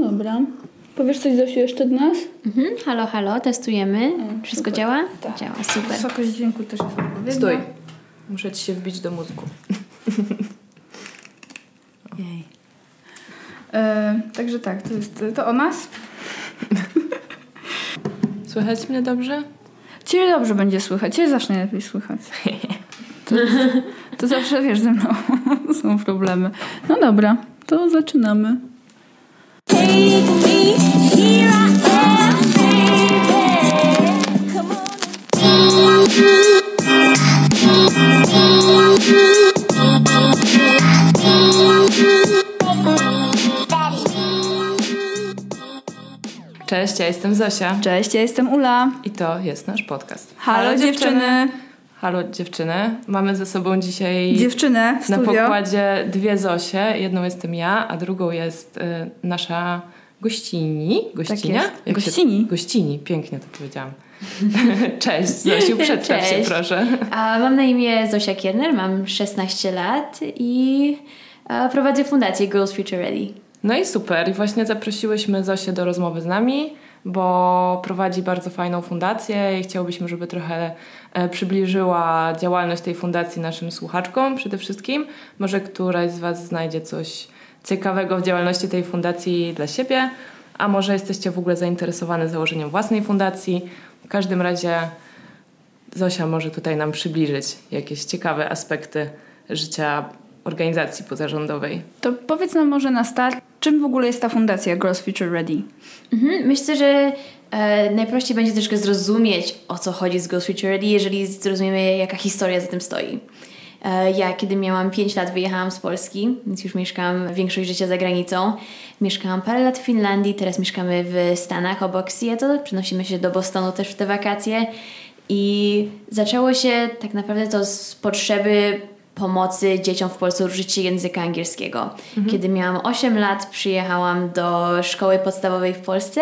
No dobra. Powiesz coś, Zosiu, jeszcze do nas? Mhm. Halo, halo, testujemy. Wszystko super. Działa? Tak. Działa, super. Wysokość dźwięku też jest odpowiednia. Stój. Muszę ci się wbić do mózgu. Jej. Także tak, to jest to o nas. Słychać mnie dobrze? Ciebie dobrze będzie słychać. Ciebie zawsze najlepiej słychać. To zawsze, wiesz, ze mną są problemy. No dobra, to zaczynamy. Cześć, ja jestem Zosia. Cześć, ja jestem Ula. I to jest nasz podcast. Halo dziewczyny! Halo dziewczyny. Mamy ze sobą dzisiaj dziewczynę w studio. Na pokładzie dwie Zosie. Jedną jestem ja, a drugą jest nasza gościnia. Tak jest. Gościni, pięknie to powiedziałam. Cześć Zosiu, przedstaw się proszę. A mam na imię Zosia Kiernert, mam 16 lat i prowadzę fundację Girls Future Ready. No i super. I właśnie zaprosiłyśmy Zosię do rozmowy z nami, bo prowadzi bardzo fajną fundację i chciałbyśmy, żeby trochę przybliżyła działalność tej fundacji naszym słuchaczkom przede wszystkim. Może któraś z Was znajdzie coś ciekawego w działalności tej fundacji dla siebie, a może jesteście w ogóle zainteresowane założeniem własnej fundacji. W każdym razie Zosia może tutaj nam przybliżyć jakieś ciekawe aspekty życia organizacji pozarządowej. To powiedz nam może na start, czym w ogóle jest ta fundacja Girls Future Ready? Myślę, że najprościej będzie troszkę zrozumieć, o co chodzi z Girls Future Ready, jeżeli zrozumiemy, jaka historia za tym stoi. Ja, kiedy miałam 5 lat, wyjechałam z Polski, więc już mieszkałam większość życia za granicą. Mieszkałam parę lat w Finlandii, teraz mieszkamy w Stanach obok Seattle, przenosimy się do Bostonu też w te wakacje i zaczęło się tak naprawdę to z potrzeby pomocy dzieciom w Polsce uczyć się języka angielskiego. Kiedy miałam 8 lat, przyjechałam do szkoły podstawowej w Polsce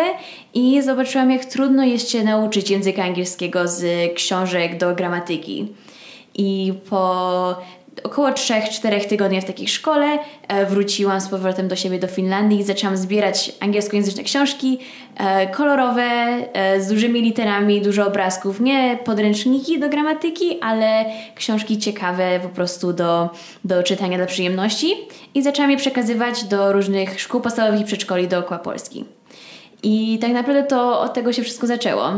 i zobaczyłam, jak trudno jest się nauczyć języka angielskiego z książek do gramatyki. I po około 3-4 tygodni w takiej szkole wróciłam z powrotem do siebie do Finlandii i zaczęłam zbierać angielskojęzyczne książki, kolorowe, z dużymi literami, dużo obrazków, nie podręczniki do gramatyki, ale książki ciekawe po prostu do czytania dla przyjemności i zaczęłam je przekazywać do różnych szkół podstawowych i przedszkoli dookoła Polski. I tak naprawdę to od tego się wszystko zaczęło.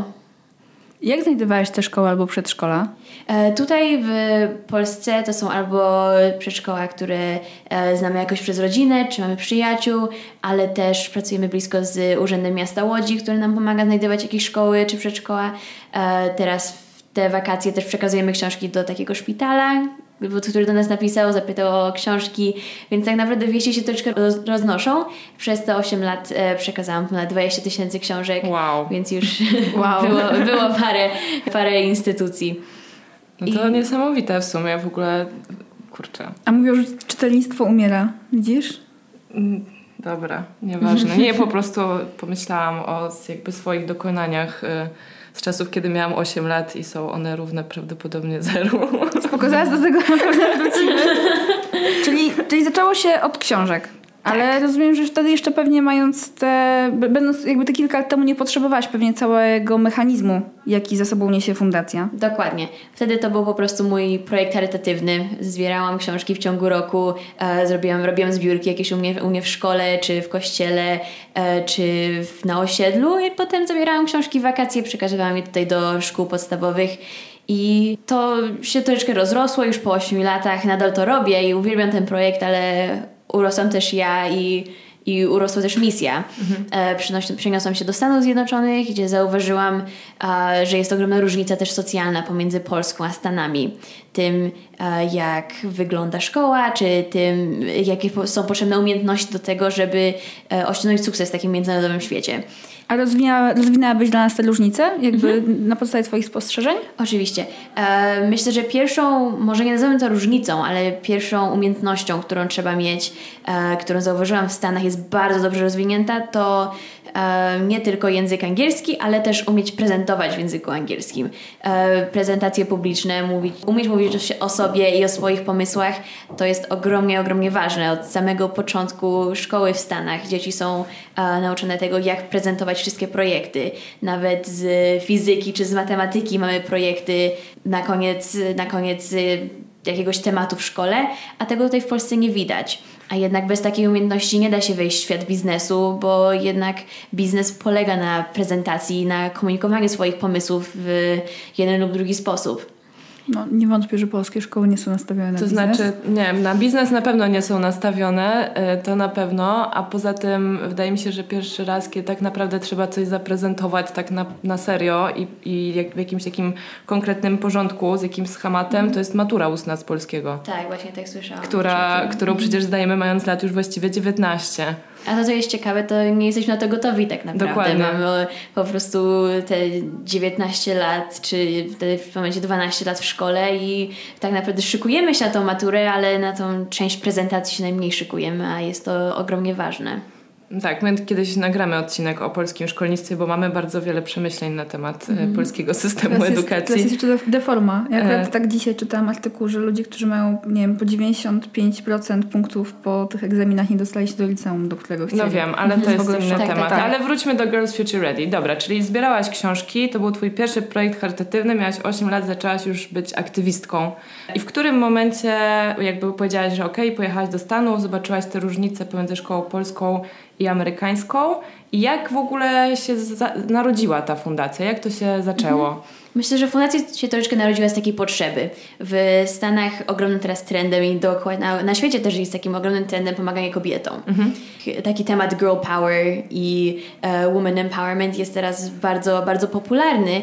Jak znajdowałaś te szkoły albo przedszkola? Tutaj w Polsce to są albo przedszkoła, które znamy jakoś przez rodzinę, czy mamy przyjaciół, ale też pracujemy blisko z Urzędem Miasta Łodzi, który nam pomaga znajdować jakieś szkoły czy przedszkoła. Teraz w te wakacje też przekazujemy książki do takiego szpitala, który do nas napisał, zapytał o książki, więc tak naprawdę wieści się troszkę roznoszą. Przez te 8 lat przekazałam ponad 20,000 książek, wow. Więc już było parę instytucji. No to niesamowite w sumie, w ogóle, kurczę. A mówią, że czytelnictwo umiera, widzisz? Dobra, nieważne. Nie, po prostu pomyślałam o jakby swoich dokonaniach z czasów, kiedy miałam 8 lat i są one równe prawdopodobnie zeru. Spoko, zaraz do tego wrócimy. Czyli zaczęło się od książek. Tak. Ale rozumiem, że wtedy jeszcze pewnie będąc jakby te kilka lat temu, nie potrzebowałaś pewnie całego mechanizmu, jaki za sobą niesie fundacja. Dokładnie. Wtedy to był po prostu mój projekt charytatywny. Zbierałam książki w ciągu roku, robiłam zbiórki jakieś u mnie w szkole, czy w kościele, czy na osiedlu i potem zabierałam książki w wakacje, przekazywałam je tutaj do szkół podstawowych. I to się troszeczkę rozrosło już po 8 latach. Nadal to robię i uwielbiam ten projekt, ale urosłam też ja i urosła też misja. Przeniosłam się do Stanów Zjednoczonych, gdzie zauważyłam, że jest ogromna różnica też socjalna pomiędzy Polską a Stanami. Tym, jak wygląda szkoła, czy tym, jakie są potrzebne umiejętności do tego, żeby osiągnąć sukces w takim międzynarodowym świecie. A rozwinęłabyś dla nas te różnice? Jakby na podstawie twoich spostrzeżeń? Oczywiście. Myślę, że pierwszą, może nie nazywam to różnicą, ale pierwszą umiejętnością, którą trzeba mieć, którą zauważyłam w Stanach, jest bardzo dobrze rozwinięta, to nie tylko język angielski, ale też umieć prezentować w języku angielskim. Prezentacje publiczne, umieć mówić mówisz o sobie i o swoich pomysłach, to jest ogromnie, ogromnie ważne. Od samego początku szkoły w Stanach dzieci są nauczone tego, jak prezentować wszystkie projekty. Nawet z fizyki czy z matematyki mamy projekty na koniec jakiegoś tematu w szkole, a tego tutaj w Polsce nie widać. A jednak bez takiej umiejętności nie da się wejść w świat biznesu, bo jednak biznes polega na prezentacji, na komunikowaniu swoich pomysłów w jeden lub drugi sposób. No, nie wątpię, że polskie szkoły nie są nastawione na biznes. To znaczy, nie, na biznes na pewno nie są nastawione, to na pewno, a poza tym wydaje mi się, że pierwszy raz, kiedy tak naprawdę trzeba coś zaprezentować tak na serio i w jakimś takim konkretnym porządku, z jakimś schematem, to jest matura ustna z polskiego. Tak, właśnie tak słyszałam. Którą przecież zdajemy mając lat już właściwie 19. A to, co jest ciekawe, to nie jesteśmy na to gotowi tak naprawdę. Dokładnie. Mamy po prostu te 19 lat, czy w momencie 12 lat w szkole i tak naprawdę szykujemy się na tą maturę, ale na tą część prezentacji się najmniej szykujemy, a jest to ogromnie ważne. Tak, my kiedyś nagramy odcinek o polskim szkolnictwie, bo mamy bardzo wiele przemyśleń na temat polskiego systemu edukacji. To jest jeszcze deforma. Ja akurat tak dzisiaj czytałam artykuł, że ludzie, którzy mają, nie wiem, po 95% punktów po tych egzaminach nie dostali się do liceum, do którego chcieli. No wiem, ale to jest inny temat. Tak. Ale wróćmy do Girls Future Ready. Dobra, czyli zbierałaś książki, to był twój pierwszy projekt charytatywny, miałaś 8 lat, zaczęłaś już być aktywistką. I w którym momencie jakby powiedziałaś, że okej, pojechałaś do Stanów, zobaczyłaś te różnice pomiędzy szkołą polską i amerykańską. I jak w ogóle się narodziła ta fundacja? Jak to się zaczęło? Myślę, że fundacja się troszeczkę narodziła z takiej potrzeby. W Stanach ogromnym teraz trendem i dookoła na świecie też jest takim ogromnym trendem pomaganie kobietom. Taki temat girl power i woman empowerment jest teraz bardzo, bardzo popularny,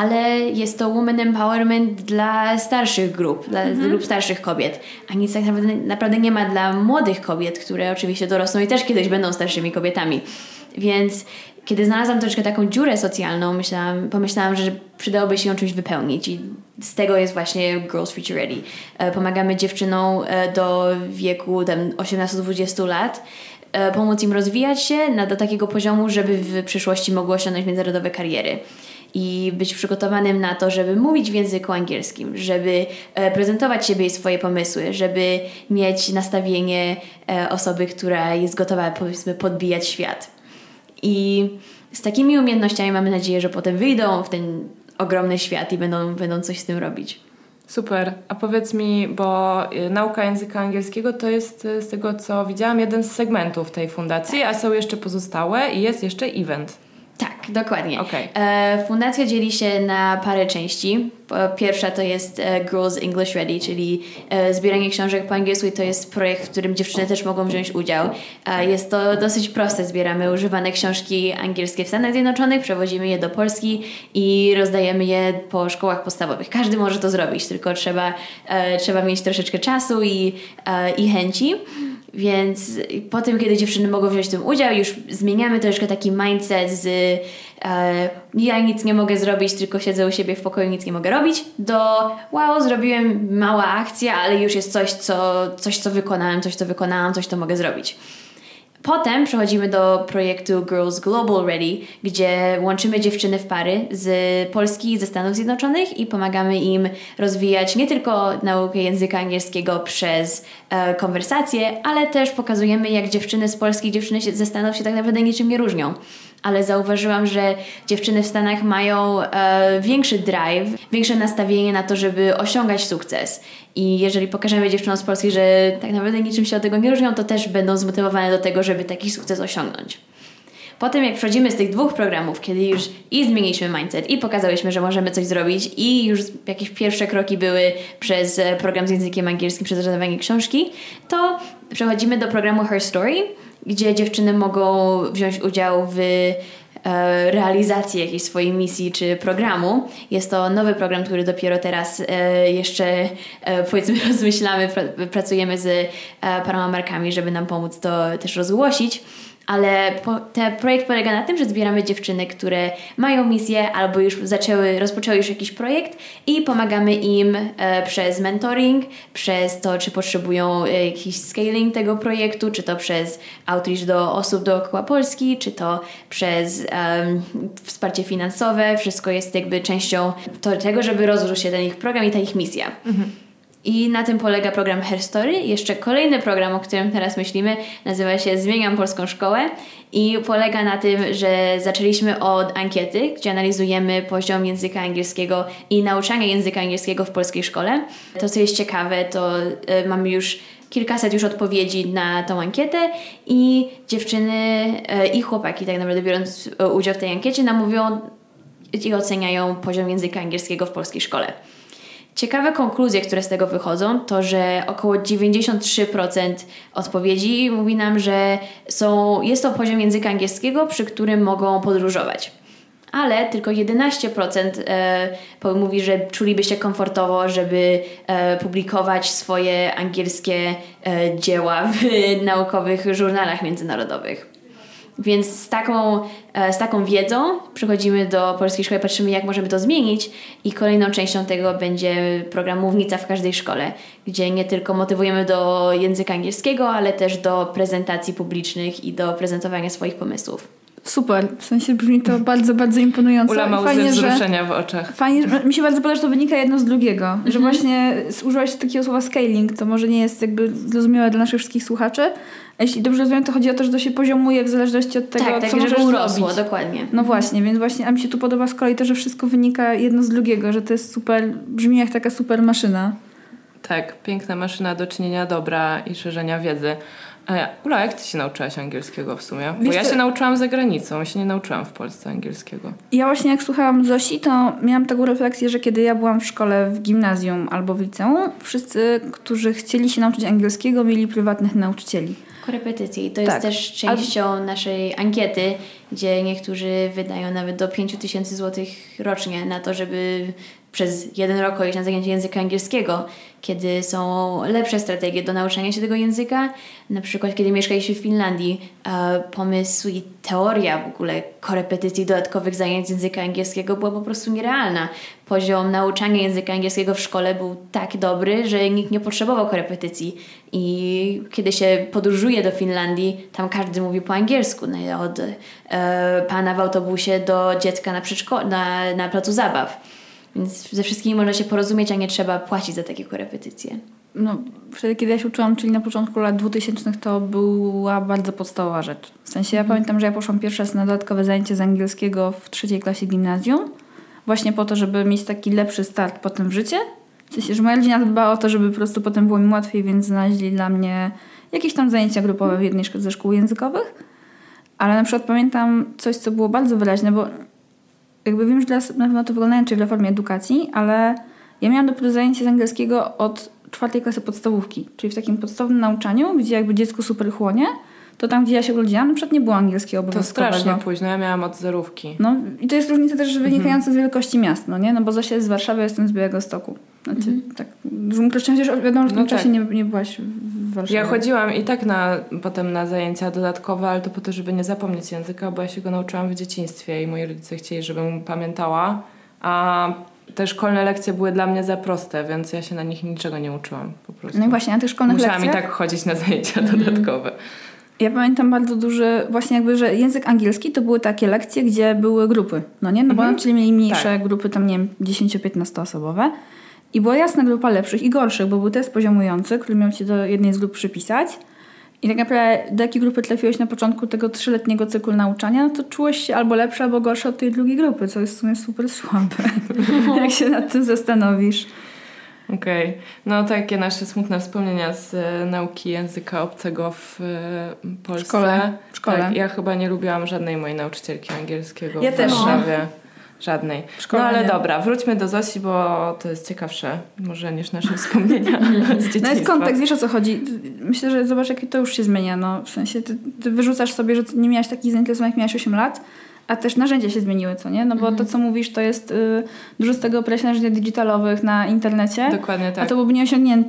ale jest to woman empowerment dla starszych grup, dla starszych kobiet, a nic tak naprawdę nie ma dla młodych kobiet, które oczywiście dorosną i też kiedyś będą starszymi kobietami. Więc kiedy znalazłam troszeczkę taką dziurę socjalną, pomyślałam, że przydałoby się ją czymś wypełnić i z tego jest właśnie Girls Future Ready. Pomagamy dziewczynom do wieku 18-20 lat, pomóc im rozwijać się do takiego poziomu, żeby w przyszłości mogły osiągnąć międzynarodowe kariery. I być przygotowanym na to, żeby mówić w języku angielskim, żeby prezentować siebie i swoje pomysły, żeby mieć nastawienie osoby, która jest gotowa, powiedzmy, podbijać świat. I z takimi umiejętnościami mamy nadzieję, że potem wyjdą w ten ogromny świat i będą coś z tym robić. Super. A powiedz mi, bo nauka języka angielskiego to jest, z tego co widziałam, jeden z segmentów tej fundacji, a są jeszcze pozostałe i jest jeszcze event. Tak, dokładnie. Okay. Fundacja dzieli się na parę części. Pierwsza to jest Girls English Ready, czyli zbieranie książek po angielsku i to jest projekt, w którym dziewczyny też mogą wziąć udział. Jest to dosyć proste. Zbieramy używane książki angielskie w Stanach Zjednoczonych, przewozimy je do Polski i rozdajemy je po szkołach podstawowych. Każdy może to zrobić, tylko trzeba mieć troszeczkę czasu i chęci. Więc po tym, kiedy dziewczyny mogą wziąć w tym udział, już zmieniamy troszkę taki mindset z ja nic nie mogę zrobić, tylko siedzę u siebie w pokoju, nic nie mogę robić, do wow, zrobiłem, mała akcja, ale już jest coś, co wykonałam, coś, co mogę zrobić. Potem przechodzimy do projektu Girls Global Ready, gdzie łączymy dziewczyny w pary z Polski i ze Stanów Zjednoczonych i pomagamy im rozwijać nie tylko naukę języka angielskiego przez konwersacje, ale też pokazujemy, jak dziewczyny z Polski i dziewczyny ze Stanów się tak naprawdę niczym nie różnią. Ale zauważyłam, że dziewczyny w Stanach mają większy drive, większe nastawienie na to, żeby osiągać sukces. I jeżeli pokażemy dziewczynom z Polski, że tak naprawdę niczym się od tego nie różnią, to też będą zmotywowane do tego, żeby taki sukces osiągnąć. Potem jak przechodzimy z tych dwóch programów, kiedy już i zmieniliśmy mindset, i pokazałyśmy, że możemy coś zrobić, i już jakieś pierwsze kroki były przez program z językiem angielskim, przez rozdawanie książki, to przechodzimy do programu Her Story, gdzie dziewczyny mogą wziąć udział w realizacji jakiejś swojej misji czy programu. Jest to nowy program, który dopiero teraz jeszcze, powiedzmy, rozmyślamy, pracujemy z paroma markami, żeby nam pomóc to też rozgłosić. ale ten projekt polega na tym, że zbieramy dziewczyny, które mają misję albo już rozpoczęły jakiś projekt i pomagamy im przez mentoring, przez to, czy potrzebują jakiś scaling tego projektu, czy to przez outreach do osób dookoła Polski, czy to przez wsparcie finansowe. Wszystko jest jakby częścią tego, żeby rozrósł się ten ich program i ta ich misja. Mhm. I na tym polega program Her Story. Jeszcze kolejny program, o którym teraz myślimy, nazywa się Zmieniam Polską Szkołę i polega na tym, że zaczęliśmy od ankiety, gdzie analizujemy poziom języka angielskiego i nauczania języka angielskiego w polskiej szkole. To, co jest ciekawe, to mamy już kilkaset już odpowiedzi na tą ankietę i dziewczyny i chłopaki, tak naprawdę biorąc udział w tej ankiecie, nam mówią i oceniają poziom języka angielskiego w polskiej szkole. Ciekawe konkluzje, które z tego wychodzą, to że około 93% odpowiedzi mówi nam, że jest to poziom języka angielskiego, przy którym mogą podróżować. Ale tylko 11% mówi, że czuliby się komfortowo, żeby publikować swoje angielskie dzieła w naukowych żurnalach międzynarodowych. Więc z taką wiedzą przychodzimy do polskiej szkoły, patrzymy, jak możemy to zmienić i kolejną częścią tego będzie program Mównica w każdej szkole, gdzie nie tylko motywujemy do języka angielskiego, ale też do prezentacji publicznych i do prezentowania swoich pomysłów. Super, w sensie brzmi to bardzo, bardzo imponująco. Ula ma łzy wzruszenia w oczach. Fajnie, mi się bardzo podoba, że to wynika jedno z drugiego, że właśnie użyłaś takiego słowa scaling, to może nie jest jakby zrozumiałe dla naszych wszystkich słuchaczy. Jeśli dobrze rozumiem, to chodzi o to, że to się poziomuje w zależności od tego, co możesz urosło, dokładnie. No właśnie, więc właśnie, a mi się tu podoba z kolei to, że wszystko wynika jedno z drugiego, że to jest super, brzmi jak taka super maszyna. Tak, piękna maszyna do czynienia dobra i szerzenia wiedzy. Ula, jak ty się nauczyłaś angielskiego w sumie? Bo ja się nauczyłam za granicą, ja się nie nauczyłam w Polsce angielskiego. Ja właśnie jak słuchałam Zosi, to miałam taką refleksję, że kiedy ja byłam w szkole w gimnazjum albo w liceum, wszyscy, którzy chcieli się nauczyć angielskiego, mieli prywatnych nauczycieli. Korepetycje i to jest też częścią naszej ankiety, gdzie niektórzy wydają nawet do 5 000 złotych rocznie na to, żeby przez 1 rok chodzić na zajęcia języka angielskiego, kiedy są lepsze strategie do nauczania się tego języka. Na przykład kiedy mieszkaliśmy w Finlandii, pomysł i teoria w ogóle korepetycji dodatkowych zajęć języka angielskiego była po prostu nierealna. Poziom nauczania języka angielskiego w szkole był tak dobry, że nikt nie potrzebował korepetycji. I kiedy się podróżuje do Finlandii, tam każdy mówi po angielsku. No, od pana w autobusie do dziecka na placu zabaw. Więc ze wszystkimi można się porozumieć, a nie trzeba płacić za takie korepetycje. No, wtedy, kiedy ja się uczyłam, czyli na początku lat 2000, to była bardzo podstawowa rzecz. W sensie ja pamiętam, że ja poszłam pierwszy raz na dodatkowe zajęcie z angielskiego w 3. klasie gimnazjum. Właśnie po to, żeby mieć taki lepszy start potem w życie. W sensie, że moja rodzina dbała o to, żeby po prostu potem było mi łatwiej, więc znaleźli dla mnie jakieś tam zajęcia grupowe w jednej ze szkół językowych. Ale na przykład pamiętam coś, co było bardzo wyraźne, bo jakby wiem, że teraz na pewno to wygląda inaczej w reformie edukacji, ale ja miałam dopiero zajęcie z angielskiego od 4. klasy podstawówki, czyli w takim podstawowym nauczaniu, gdzie jakby dziecko super chłonie, to tam, gdzie ja się urodziłam, na przykład nie było angielskiego obowiązkowego. To strasznie późno, ja miałam od 0. No i to jest różnica też wynikająca z wielkości miast, no nie? No bo Zosia jest z Warszawy, ja jestem z Białegostoku. Znaczy, tak, chociaż wiadomo, że w tym czasie nie byłaś w Warszawie. Ja chodziłam i tak potem na zajęcia dodatkowe, ale to po to, żeby nie zapomnieć języka, bo ja się go nauczyłam w dzieciństwie i moi rodzice chcieli, żebym pamiętała, a te szkolne lekcje były dla mnie za proste, więc ja się na nich niczego nie uczyłam po prostu. No i właśnie na tych szkolnych lekcjach musiałam i tak chodzić na zajęcia dodatkowe. Ja pamiętam bardzo duży, właśnie jakby, że język angielski to były takie lekcje, gdzie były grupy, no nie? No bo czyli mieli mniejsze grupy, tam nie wiem, 10-15 osobowe. I była jasna grupa lepszych i gorszych, bo był test poziomujący, który miał się do jednej z grup przypisać. I tak naprawdę do jakiej grupy trafiłeś na początku tego 3-letniego cyklu nauczania, no to czułeś się albo lepszy, albo gorszy od tej drugiej grupy, co jest w sumie super słabe, jak się nad tym zastanowisz. Okej. No takie nasze smutne wspomnienia z nauki języka obcego w Polsce. W szkole. Tak, ja chyba nie lubiłam żadnej mojej nauczycielki angielskiego w Warszawie. Żadnej. No ale dobra, wróćmy do Zosi, bo to jest ciekawsze może niż nasze wspomnienia z dzieciństwa. No jest kontekst, wiesz o co chodzi. Myślę, że zobacz, jak to już się zmienia. No, w sensie ty wyrzucasz sobie, że nie miałaś takich zainteresowań, jak miałaś 8 lat, A też narzędzia się zmieniły, co nie? No bo to, co mówisz, to jest dużo z tego operacji narzędzi digitalowych na internecie. Dokładnie tak. A to byłoby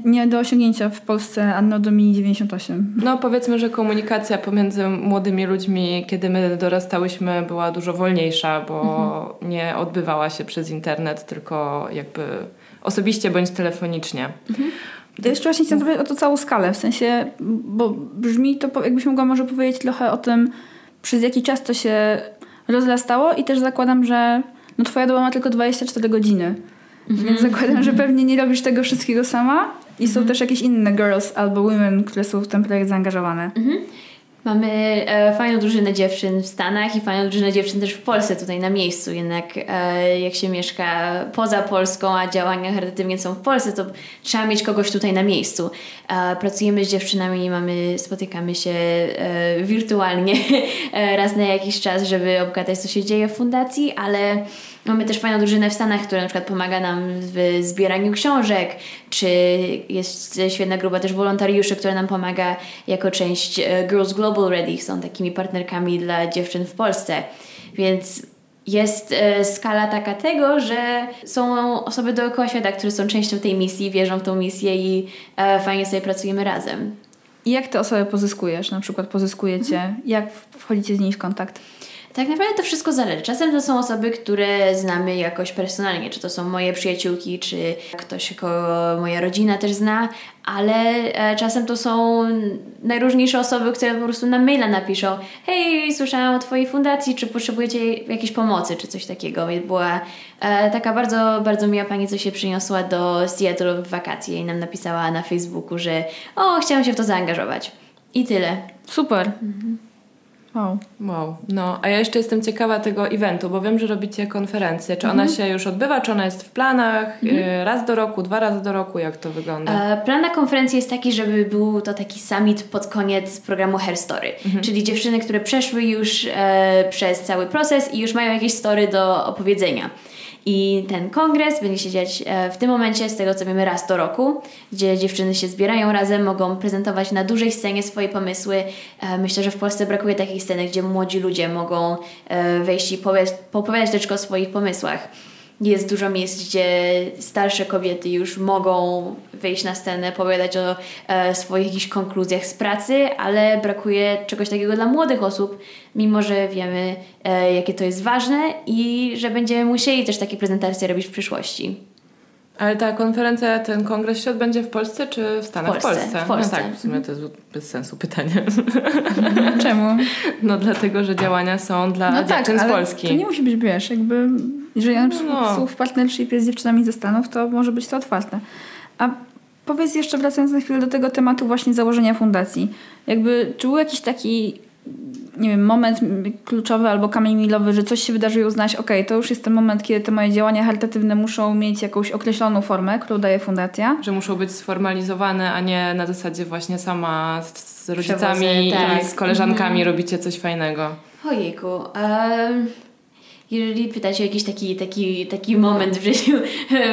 nie do osiągnięcia w Polsce Anno Domini 98. No powiedzmy, że komunikacja pomiędzy młodymi ludźmi, kiedy my dorastałyśmy, była dużo wolniejsza, bo nie odbywała się przez internet, tylko jakby osobiście bądź telefonicznie. To jeszcze właśnie chciałam zapytać o to całą skalę, w sensie, bo brzmi to, jakbyś mogła może powiedzieć trochę o tym, przez jaki czas to się rozlastało i też zakładam, że no twoja doba ma tylko 24 godziny, więc zakładam, że pewnie nie robisz tego wszystkiego sama i są też jakieś inne girls albo women, które są w ten projekt zaangażowane. Mamy fajną drużynę dziewczyn w Stanach i fajną drużynę dziewczyn też w Polsce, tutaj na miejscu. Jednak jak się mieszka poza Polską, a działania charytatywne są w Polsce, to trzeba mieć kogoś tutaj na miejscu. Pracujemy z dziewczynami, spotykamy się wirtualnie raz na jakiś czas, żeby obgadać, co się dzieje w fundacji, ale mamy też fajną drużynę w Stanach, która na przykład pomaga nam w zbieraniu książek, czy jest świetna grupa też wolontariuszy, która nam pomaga jako część Girls Global Ready. Są takimi partnerkami dla dziewczyn w Polsce. Więc jest skala taka tego, że są osoby dookoła świata, które są częścią tej misji, wierzą w tą misję i fajnie sobie pracujemy razem. I jak te osoby pozyskujesz? Na przykład pozyskujecie? Jak wchodzicie z nimi w kontakt? Tak naprawdę to wszystko zależy. Czasem to są osoby, które znamy jakoś personalnie, czy to są moje przyjaciółki, czy ktoś, kogo moja rodzina też zna, ale czasem to są najróżniejsze osoby, które po prostu na maila napiszą: hej, słyszałam o twojej fundacji, czy potrzebujecie jakiejś pomocy, czy coś takiego. Była taka bardzo, bardzo miła pani, co się przyniosła do Seattle w wakacje i nam napisała na Facebooku, że chciałam się w to zaangażować. I tyle. Super. Wow. No, a ja jeszcze jestem ciekawa tego eventu, bo wiem, że robicie konferencję. Czy ona się już odbywa? Czy ona jest w planach? Raz do roku, 2 razy do roku? Jak to wygląda? Plan na konferencję jest taki, żeby był to taki summit pod koniec programu Her Story. Czyli dziewczyny, które przeszły już przez cały proces i już mają jakieś story do opowiedzenia. I ten kongres będzie się dziać w tym momencie, z tego co wiemy, raz do roku, gdzie dziewczyny się zbierają razem, mogą prezentować na dużej scenie swoje pomysły. Myślę, że w Polsce brakuje takiej sceny, gdzie młodzi ludzie mogą wejść i opowiadać troszkę o swoich pomysłach. Jest dużo miejsc, gdzie starsze kobiety już mogą wejść na scenę, opowiadać o swoich jakichś konkluzjach z pracy, ale brakuje czegoś takiego dla młodych osób, mimo że wiemy, jakie to jest ważne i że będziemy musieli też takie prezentacje robić w przyszłości. Ale ta konferencja, ten kongres się odbędzie w Polsce czy w Stanach? W Polsce. No tak, w sumie to jest bez sensu pytanie. Czemu? No dlatego, że działania są dla dziewczyn z Polski. To nie musi być, wiesz, jakby jeżeli są w partnershipie z dziewczynami ze Stanów, to może być to otwarte. A powiedz jeszcze, wracając na chwilę do tego tematu właśnie założenia fundacji, jakby czy był jakiś taki, nie wiem, moment kluczowy albo kamień milowy, że coś się wydarzyło i uznać, to już jest ten moment, kiedy te moje działania charytatywne muszą mieć jakąś określoną formę, którą daje fundacja. Że muszą być sformalizowane, a nie na zasadzie właśnie sama z rodzicami, z koleżankami robicie coś fajnego. Ojejku, jeżeli pytacie o jakiś taki moment w życiu,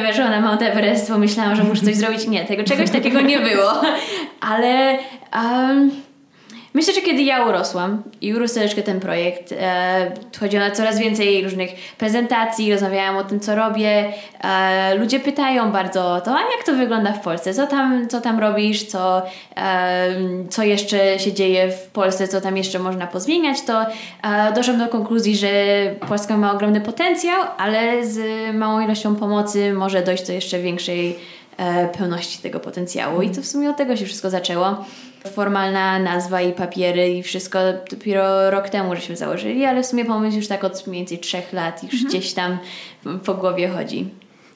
weszłam na Mount Everest, bo myślałam, że muszę coś zrobić. Nie, czegoś takiego nie było. Ale myślę, że kiedy ja urosłam i urósł troszeczkę ten projekt, chodziło na coraz więcej różnych prezentacji, rozmawiałam o tym, co robię. Ludzie pytają bardzo o to, a jak to wygląda w Polsce? Co tam robisz? Co jeszcze się dzieje w Polsce? Co tam jeszcze można pozmieniać? To doszłam do konkluzji, że Polska ma ogromny potencjał, ale z małą ilością pomocy może dojść do jeszcze większej pełności tego potencjału. I to w sumie od tego się wszystko zaczęło. Formalna nazwa i papiery i wszystko dopiero rok temu żeśmy założyli, ale w sumie pomysł już tak od mniej więcej 3 lat już gdzieś tam po głowie chodzi.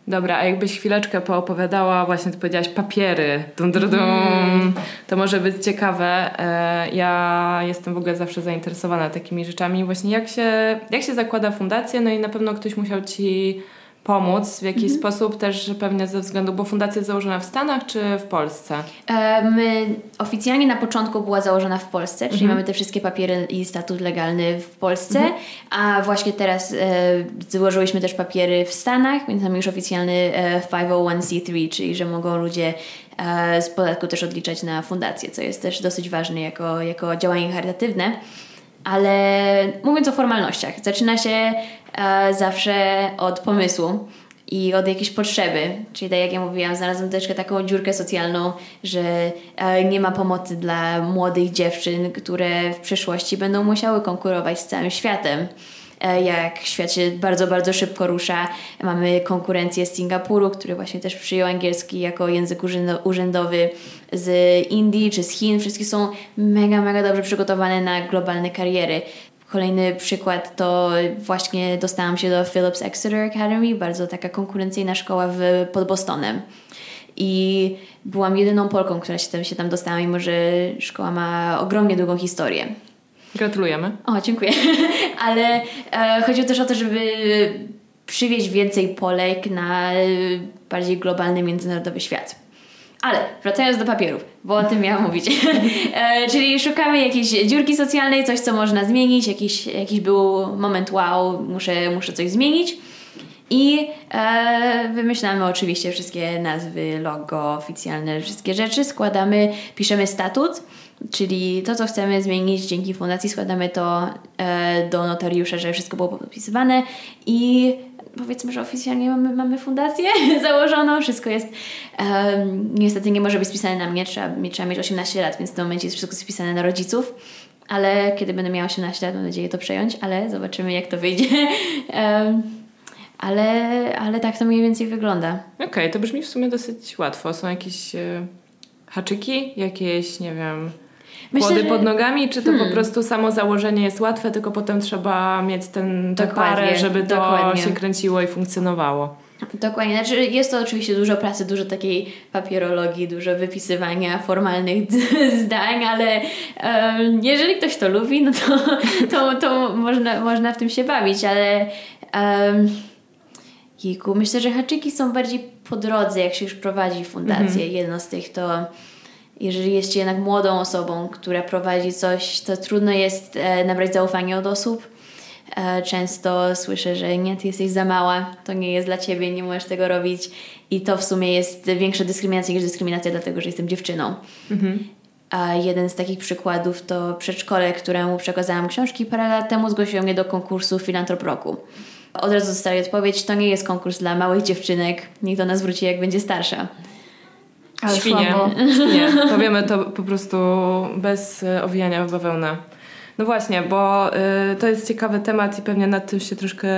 Dobra, a jakbyś chwileczkę poopowiadała, właśnie ty powiedziałaś papiery, to może być ciekawe. Ja jestem w ogóle zawsze zainteresowana takimi rzeczami. Właśnie jak się zakłada fundację, no i na pewno ktoś musiał ci pomóc w jakiś sposób też pewnie ze względu, bo fundacja jest założona w Stanach czy w Polsce? My oficjalnie na początku była założona w Polsce, czyli mamy te wszystkie papiery i statut legalny w Polsce, a właśnie teraz złożyliśmy też papiery w Stanach, więc mamy już oficjalny 501c3, czyli że mogą ludzie z podatku też odliczać na fundację, co jest też dosyć ważne jako działanie charytatywne. Ale mówiąc o formalnościach, zaczyna się zawsze od pomysłu i od jakiejś potrzeby. Czyli tak jak ja mówiłam, znalazłam troszeczkę taką dziurkę socjalną, że nie ma pomocy dla młodych dziewczyn, które w przyszłości będą musiały konkurować z całym światem. Jak świat się bardzo, bardzo szybko rusza. Mamy konkurencję z Singapuru, który właśnie też przyjął angielski jako język urzędowy, z Indii czy z Chin. Wszystkie są mega, mega dobrze przygotowane na globalne kariery. Kolejny przykład to właśnie dostałam się do Phillips Exeter Academy, bardzo taka konkurencyjna szkoła pod Bostonem. I byłam jedyną Polką, która się tam dostała, mimo że szkoła ma ogromnie długą historię. Gratulujemy. O, dziękuję. Ale chodziło też o to, żeby przywieźć więcej Polek na bardziej globalny, międzynarodowy świat. Ale wracając do papierów, bo o tym miałam mówić. Czyli szukamy jakiejś dziurki socjalnej, coś, co można zmienić. Jakiś był moment wow, muszę coś zmienić. I wymyślamy oczywiście wszystkie nazwy, logo, oficjalne wszystkie rzeczy. Składamy, piszemy statut. Czyli to, co chcemy zmienić dzięki fundacji, składamy to do notariusza, żeby wszystko było podpisywane i powiedzmy, że oficjalnie mamy fundację założoną, wszystko jest niestety nie może być spisane na mnie, trzeba mieć 18 lat, więc w tym momencie jest wszystko spisane na rodziców, ale kiedy będę miała 18 lat, mam nadzieję to przejąć, ale zobaczymy, jak to wyjdzie. Ale tak to mniej więcej wygląda. Okej, to brzmi w sumie dosyć łatwo. Są jakieś haczyki? Jakieś, nie wiem, kłody pod nogami, czy to po prostu samo założenie jest łatwe, tylko potem trzeba mieć tę parę, żeby to się kręciło i funkcjonowało. Dokładnie. Znaczy jest to oczywiście dużo pracy, dużo takiej papierologii, dużo wypisywania formalnych zdań, ale jeżeli ktoś to lubi, no to można w tym się bawić, ale myślę, że haczyki są bardziej po drodze, jak się już prowadzi fundację. Jedno z tych to, jeżeli jest się jednak młodą osobą, która prowadzi coś, to trudno jest nabrać zaufanie od osób. Często słyszę, że nie, ty jesteś za mała, to nie jest dla ciebie, nie możesz tego robić. I to w sumie jest większa dyskryminacja niż dyskryminacja, dlatego że jestem dziewczyną. A jeden z takich przykładów to przedszkole, któremu przekazałam książki parę lat temu, zgłosiło mnie do konkursu Filantrop Roku. Od razu dostali odpowiedź, to nie jest konkurs dla małych dziewczynek, niech do nas wróci, jak będzie starsza. Ale Świnie. Powiemy to po prostu bez owijania w bawełnę. No właśnie, bo to jest ciekawy temat i pewnie nad tym się troszkę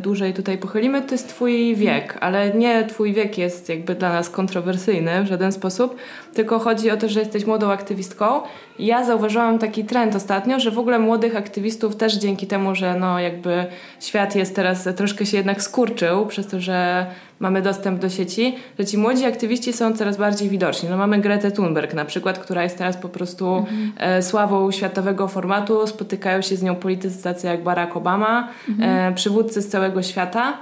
dłużej tutaj pochylimy. To jest twój wiek, ale nie twój wiek jest jakby dla nas kontrowersyjny w żaden sposób, tylko chodzi o to, że jesteś młodą aktywistką. Ja zauważyłam taki trend ostatnio, że w ogóle młodych aktywistów też dzięki temu, że no jakby świat jest teraz, troszkę się jednak skurczył przez to, że mamy dostęp do sieci, że ci młodzi aktywiści są coraz bardziej widoczni. No mamy Gretę Thunberg na przykład, która jest teraz po prostu sławą światowego formatu, spotykają się z nią politycy tacy jak Barack Obama, przywódcy z całego świata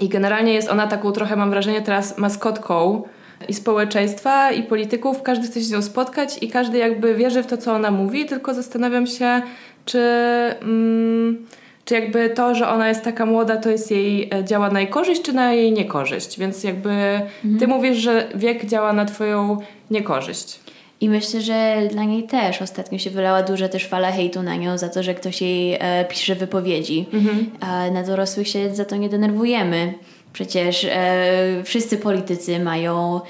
i generalnie jest ona taką trochę, mam wrażenie, teraz maskotką i społeczeństwa, i polityków. Każdy chce się z nią spotkać i każdy jakby wierzy w to, co ona mówi, tylko zastanawiam się, czy jakby to, że ona jest taka młoda, to jest jej działa na jej korzyść, czy na jej niekorzyść? Więc jakby ty mówisz, że wiek działa na twoją niekorzyść. I myślę, że dla niej też ostatnio się wylała duża też fala hejtu na nią za to, że ktoś jej pisze wypowiedzi. Na dorosłych się za to nie denerwujemy. Przecież wszyscy politycy mają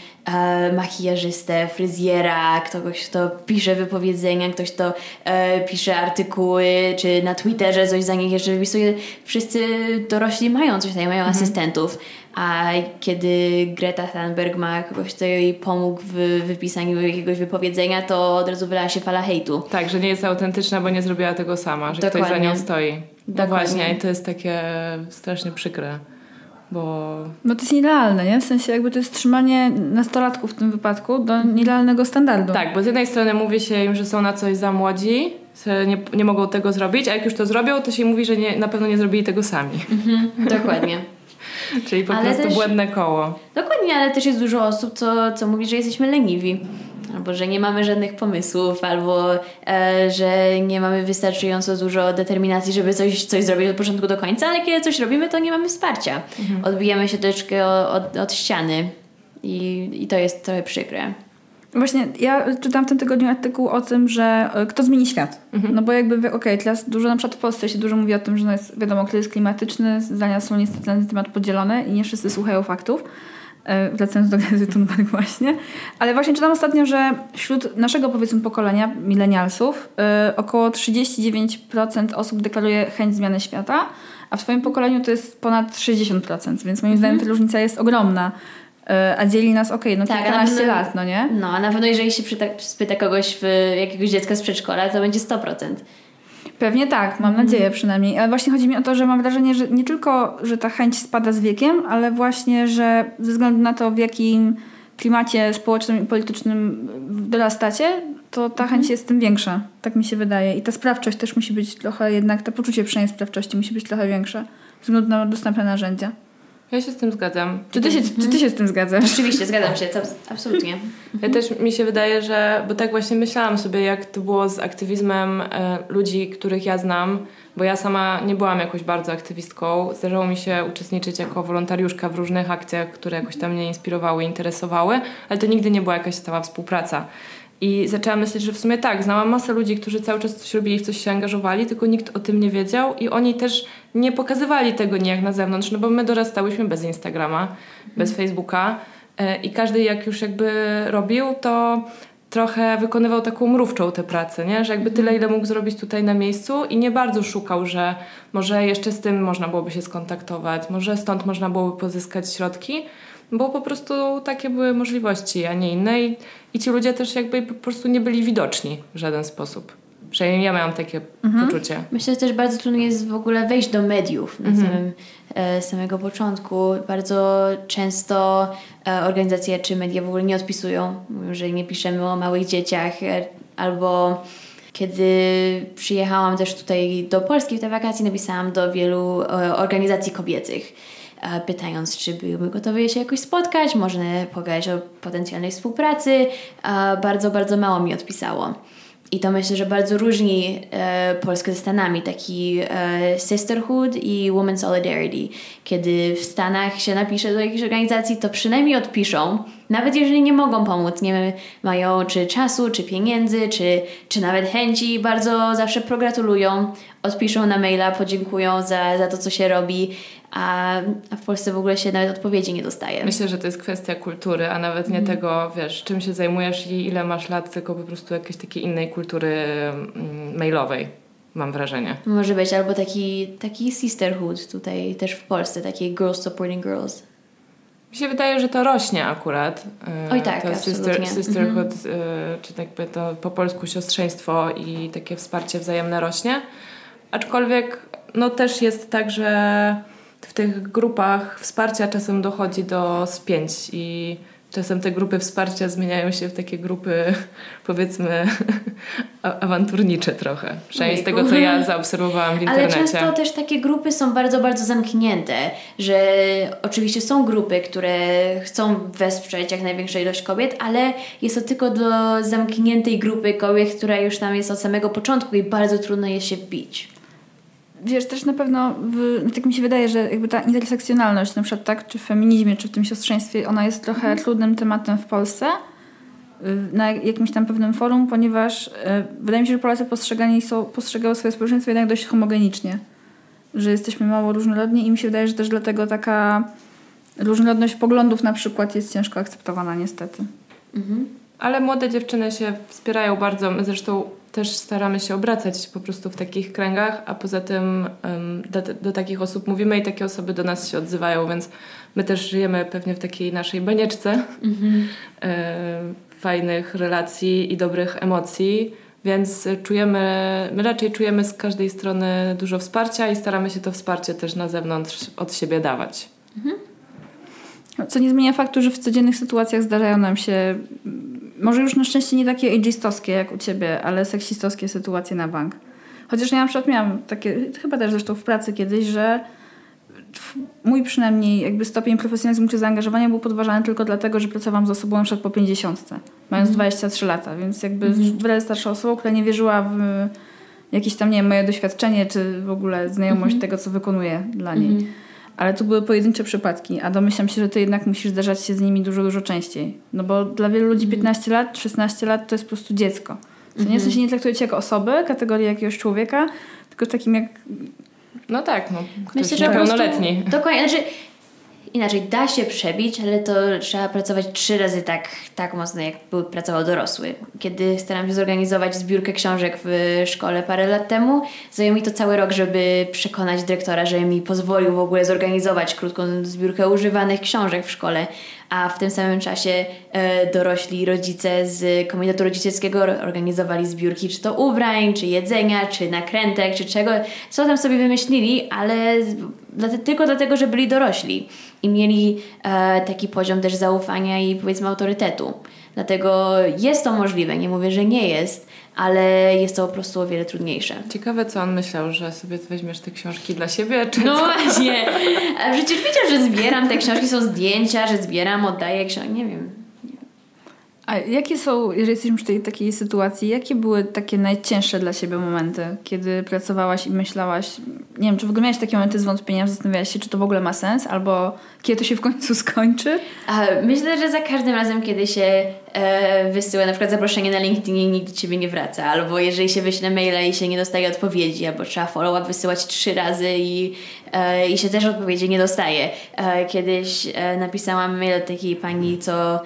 makijażystę, fryzjera, kogoś, kto pisze wypowiedzenia, ktoś, kto pisze artykuły, czy na Twitterze coś za nich jeszcze wypisuje. Wszyscy dorośli mają coś tutaj, mają asystentów. A kiedy Greta Thunberg ma kogoś, kto jej pomógł w wypisaniu jakiegoś wypowiedzenia, to od razu wylała się fala hejtu. Tak, że nie jest autentyczna, bo nie zrobiła tego sama, że Dokładnie. Ktoś za nią stoi. No właśnie, i to jest takie strasznie przykre. Bo to jest nierealne, nie? W sensie jakby to jest trzymanie nastolatków w tym wypadku do nierealnego standardu. Tak, bo z jednej strony mówi się im, że są na coś za młodzi, że nie mogą tego zrobić, a jak już to zrobią, to się mówi, że na pewno nie zrobili tego sami. Dokładnie. Czyli po prostu błędne koło. Dokładnie, ale też jest dużo osób, co mówi, że jesteśmy leniwi. Albo że nie mamy żadnych pomysłów, albo że nie mamy wystarczająco dużo determinacji, żeby coś zrobić od początku do końca, ale kiedy coś robimy, to nie mamy wsparcia. Odbijamy się troszeczkę od ściany i to jest trochę przykre. Właśnie, ja czytałam w tym tygodniu artykuł o tym, że kto zmieni świat. Mhm. No bo jakby, teraz dużo, na przykład w Polsce się dużo mówi o tym, że jest, wiadomo, kryzys klimatyczny, zdania są niestety na ten temat podzielone i nie wszyscy słuchają faktów. Wracając do gazety Nuremberg właśnie. Ale właśnie czytam ostatnio, że wśród naszego, powiedzmy, pokolenia, milenialsów, około 39% osób deklaruje chęć zmiany świata, a w swoim pokoleniu to jest ponad 60%, więc moim zdaniem ta różnica jest ogromna. A dzieli nas, kilkanaście lat, no nie? No, a na pewno jeżeli się spyta kogoś, jakiegoś dziecka z przedszkola, to będzie 100%. Pewnie tak, mam nadzieję przynajmniej. Ale właśnie chodzi mi o to, że mam wrażenie, że nie tylko, że ta chęć spada z wiekiem, ale właśnie, że ze względu na to, w jakim klimacie społecznym i politycznym dorastacie, to ta chęć jest tym większa. Tak mi się wydaje. I ta sprawczość też musi być trochę jednak, to poczucie przynajmniej sprawczości musi być trochę większe ze względu na dostępne narzędzia. Ja się z tym zgadzam. Czy ty się z tym zgadzasz? Oczywiście, zgadzam się, absolutnie. Ja też mi się wydaje, że... Bo tak właśnie myślałam sobie, jak to było z aktywizmem ludzi, których ja znam, bo ja sama nie byłam jakoś bardzo aktywistką. Zdarzało mi się uczestniczyć jako wolontariuszka w różnych akcjach, które jakoś tam mnie inspirowały, interesowały, ale to nigdy nie była jakaś stała współpraca. I zaczęłam myśleć, że w sumie tak, znałam masę ludzi, którzy cały czas coś robili, w coś się angażowali, tylko nikt o tym nie wiedział i oni też nie pokazywali tego nijak na zewnątrz, no bo my dorastałyśmy bez Instagrama, bez Facebooka i każdy jak już jakby robił, to trochę wykonywał taką mrówczą tę pracę, nie? Że jakby tyle, ile mógł zrobić tutaj na miejscu i nie bardzo szukał, że może jeszcze z tym można byłoby się skontaktować, może stąd można byłoby pozyskać środki, bo po prostu takie były możliwości, a nie inne i ci ludzie też jakby po prostu nie byli widoczni w żaden sposób. Przynajmniej ja miałam takie poczucie. Myślę, że też bardzo trudno jest w ogóle wejść do mediów na samego początku. Bardzo często organizacje czy media w ogóle nie odpisują, jeżeli nie piszemy o małych dzieciach albo... Kiedy przyjechałam też tutaj do Polski w te wakacje, napisałam do wielu organizacji kobiecych, pytając, czy byłyby gotowe się jakoś spotkać, można pogadać o potencjalnej współpracy. Bardzo, bardzo mało mi odpisało. I to myślę, że bardzo różni Polskę ze Stanami, taki sisterhood i women solidarity. Kiedy w Stanach się napisze do jakiejś organizacji, to przynajmniej odpiszą, nawet jeżeli nie mogą pomóc, nie mają czy czasu, czy pieniędzy, czy nawet chęci, bardzo zawsze pogratulują, odpiszą na maila, podziękują za to, co się robi, a w Polsce w ogóle się nawet odpowiedzi nie dostaje. Myślę, że to jest kwestia kultury, a nawet nie tego, wiesz, czym się zajmujesz i ile masz lat, tylko po prostu jakiejś takiej innej kultury mailowej, mam wrażenie. Może być, albo taki sisterhood tutaj też w Polsce, takie girls supporting girls. Mi się wydaje, że to rośnie akurat. Oj tak, to absolutnie. Sisterhood, czy jakby to po polsku siostrzeństwo i takie wsparcie wzajemne rośnie. Aczkolwiek no też jest tak, że w tych grupach wsparcia czasem dochodzi do spięć i czasem te grupy wsparcia zmieniają się w takie grupy, powiedzmy, awanturnicze trochę. Przynajmniej z tego, co ja zaobserwowałam w internecie. Ale często też takie grupy są bardzo, bardzo zamknięte, że oczywiście są grupy, które chcą wesprzeć jak największą ilość kobiet, ale jest to tylko do zamkniętej grupy kobiet, która już tam jest od samego początku i bardzo trudno jest się wbić. Wiesz, też na pewno, tak mi się wydaje, że jakby ta intersekcjonalność, na przykład tak, czy w feminizmie, czy w tym siostrzeństwie, ona jest trochę trudnym tematem w Polsce, na jakimś tam pewnym forum, ponieważ wydaje mi się, że Polacy postrzegają swoje społeczeństwo jednak dość homogenicznie, że jesteśmy mało różnorodni i mi się wydaje, że też dlatego taka różnorodność poglądów na przykład jest ciężko akceptowana niestety. Mhm. Ale młode dziewczyny się wspierają bardzo, my zresztą też staramy się obracać po prostu w takich kręgach, a poza tym do takich osób mówimy i takie osoby do nas się odzywają, więc my też żyjemy pewnie w takiej naszej banieczce fajnych relacji i dobrych emocji, więc my raczej czujemy z każdej strony dużo wsparcia i staramy się to wsparcie też na zewnątrz od siebie dawać. Co nie zmienia faktu, że w codziennych sytuacjach zdarzają nam się może już na szczęście nie takie ageistowskie jak u ciebie, ale seksistowskie sytuacje na bank. Chociaż ja na przykład miałam takie, chyba też zresztą w pracy kiedyś, że mój przynajmniej jakby stopień profesjonalizmu czy zaangażowania był podważany tylko dlatego, że pracowałam z osobą na przykład po 50, mając 23 lata, więc jakby wręcz starsza osoba, która nie wierzyła w jakieś tam, nie wiem, moje doświadczenie czy w ogóle znajomość tego, co wykonuję dla niej. Ale to były pojedyncze przypadki, a domyślam się, że ty jednak musisz zdarzać się z nimi dużo, dużo częściej. No bo dla wielu ludzi 15 lat, 16 lat to jest po prostu dziecko. To nie, w sensie nie traktujecie jako osoby, kategorii jakiegoś człowieka, tylko takim jak... No tak, no. Myślę, że pełnoletni. Dokładnie, znaczy inaczej da się przebić, ale to trzeba pracować 3 razy tak mocno, jak by pracował dorosły. Kiedy starałam się zorganizować zbiórkę książek w szkole parę lat temu, zajęło mi to cały rok, żeby przekonać dyrektora, że mi pozwolił w ogóle zorganizować krótką zbiórkę używanych książek w szkole. A w tym samym czasie dorośli rodzice z Komitetu Rodzicielskiego organizowali zbiórki, czy to ubrań, czy jedzenia, czy nakrętek, czy czego, co tam sobie wymyślili, ale tylko dlatego, że byli dorośli i mieli taki poziom też zaufania i powiedzmy autorytetu. Dlatego jest to możliwe, nie mówię, że nie jest, ale jest to po prostu o wiele trudniejsze. Ciekawe, co on myślał, że sobie weźmiesz te książki dla siebie, czy no co? Właśnie, a przecież widział, że zbieram te książki, są zdjęcia, że zbieram, oddaję książki, nie wiem. A jakie są, jeżeli jesteśmy w tej takiej sytuacji, jakie były takie najcięższe dla siebie momenty, kiedy pracowałaś i myślałaś, nie wiem, czy w ogóle miałaś takie momenty zwątpienia, zastanawiałaś się, czy to w ogóle ma sens, albo kiedy to się w końcu skończy? Myślę, że za każdym razem, kiedy się wysyła na przykład zaproszenie na LinkedInie i nikt do ciebie nie wraca, albo jeżeli się wyśle maila i się nie dostaje odpowiedzi, albo trzeba follow-up wysyłać 3 razy i się też odpowiedzi nie dostaje. Kiedyś napisałam mail do takiej pani, co...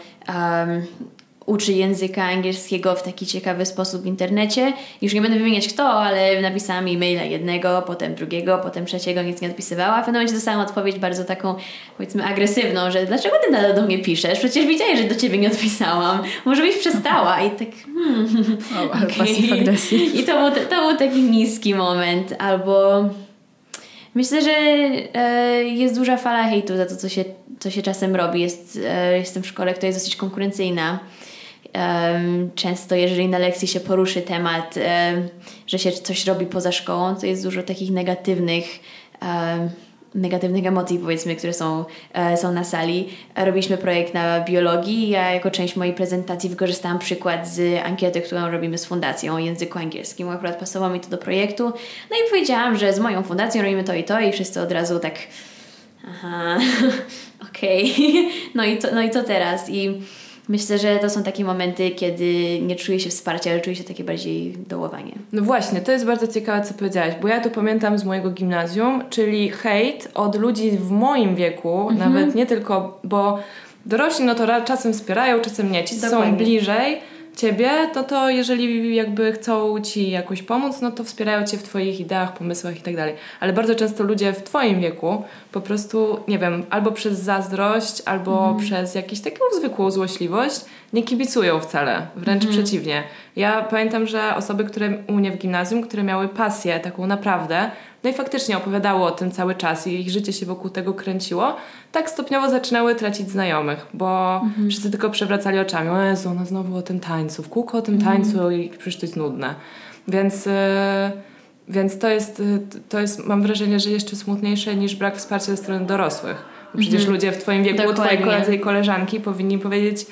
uczy języka angielskiego w taki ciekawy sposób w internecie. Już nie będę wymieniać kto, ale napisałam e-maila jednego, potem drugiego, potem trzeciego, nic nie odpisywała. W pewnym momencie dostałam odpowiedź bardzo taką, powiedzmy, agresywną, że dlaczego ty nadal do mnie piszesz? Przecież widziałeś, że do ciebie nie odpisałam. Może byś przestała. I tak... Pasji agresji. I to był taki niski moment. Albo... Myślę, że jest duża fala hejtu za to, co się czasem robi. Jestem w szkole, która jest dosyć konkurencyjna. Często, jeżeli na lekcji się poruszy temat, że się coś robi poza szkołą, to jest dużo takich negatywnych emocji, powiedzmy, które są na sali. Robiliśmy projekt na biologii. Ja jako część mojej prezentacji wykorzystałam przykład z ankiety, którą robimy z fundacją o języku angielskim. Akurat pasowało mi to do projektu. No i powiedziałam, że z moją fundacją robimy to i wszyscy od razu tak aha, okej. No i co teraz? I myślę, że to są takie momenty, kiedy nie czuję się wsparcia, ale czuję się takie bardziej dołowanie. No właśnie, to jest bardzo ciekawe, co powiedziałaś, bo ja to pamiętam z mojego gimnazjum, czyli hejt od ludzi w moim wieku, nawet nie tylko, bo dorośli no to czasem wspierają, czasem nie. Ci są bliżej ciebie, to jeżeli jakby chcą ci jakoś pomóc, no to wspierają cię w twoich ideach, pomysłach i tak dalej. Ale bardzo często ludzie w twoim wieku po prostu, nie wiem, albo przez zazdrość, albo przez jakąś taką zwykłą złośliwość nie kibicują wcale, wręcz przeciwnie. Ja pamiętam, że osoby, które u mnie w gimnazjum, które miały pasję taką naprawdę, no i faktycznie opowiadały o tym cały czas i ich życie się wokół tego kręciło, tak stopniowo zaczynały tracić znajomych, bo wszyscy tylko przewracali oczami. O Jezu, no znowu o tym tańcu, w kółko o tym tańcu i przecież to jest nudne. Więc to jest, mam wrażenie, że jeszcze smutniejsze niż brak wsparcia ze strony dorosłych. Bo przecież ludzie w twoim wieku, Dokładnie. Twoi koledzy i koleżanki powinni powiedzieć: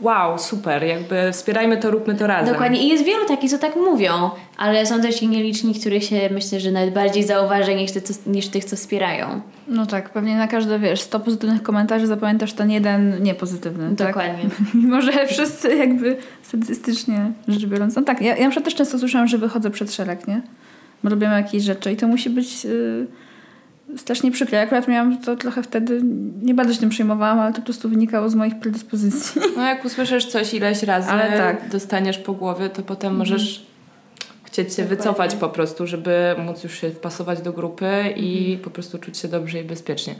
wow, super, jakby wspierajmy to, róbmy to razem. Dokładnie, i jest wielu takich, co tak mówią, ale są też i nieliczni, których się, myślę, że nawet bardziej zauważa niż tych, co wspierają. No tak, pewnie na każde, 100 pozytywnych komentarzy zapamiętasz ten jeden niepozytywny. Dokładnie. Tak? Mimo, że wszyscy jakby statystycznie rzecz biorąc. No tak, ja na przykład też często słyszałam, że wychodzę przed szereg, nie? Bo robimy jakieś rzeczy i to musi być... strasznie przykre. Ja akurat miałam to trochę wtedy, nie bardzo się tym przejmowałam, ale to po prostu wynikało z moich predyspozycji. No jak usłyszysz coś ileś razy, ale tak, dostaniesz po głowie, to potem możesz chcieć się wycofać po prostu, żeby móc już się wpasować do grupy i po prostu czuć się dobrze i bezpiecznie.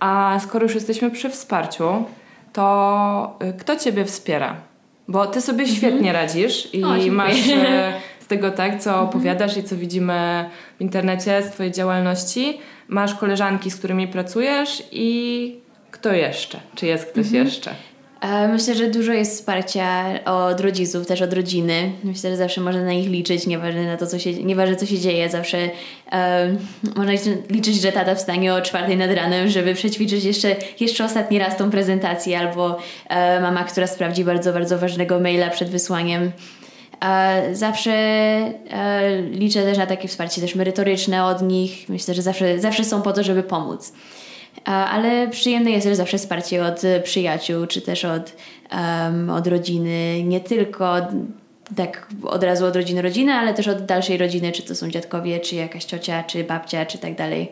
A skoro już jesteśmy przy wsparciu, to kto ciebie wspiera? Bo ty sobie świetnie radzisz i masz... Z tego, tak, co opowiadasz i co widzimy w internecie z twojej działalności. Masz koleżanki, z którymi pracujesz i kto jeszcze? Czy jest ktoś jeszcze? Myślę, że dużo jest wsparcia od rodziców, też od rodziny. Myślę, że zawsze można na nich liczyć, nieważne co się dzieje. Zawsze można liczyć, że tata wstanie o 4:00 nad ranem, żeby przećwiczyć jeszcze ostatni raz tą prezentację, albo mama, która sprawdzi bardzo, bardzo ważnego maila przed wysłaniem. Zawsze liczę też na takie wsparcie też merytoryczne od nich. Myślę, że zawsze są po to, żeby pomóc. ale przyjemne jest też zawsze wsparcie od przyjaciół, czy też od rodziny, nie tylko tak od razu od rodziny, ale też od dalszej rodziny, czy to są dziadkowie, czy jakaś ciocia, czy babcia, czy tak dalej.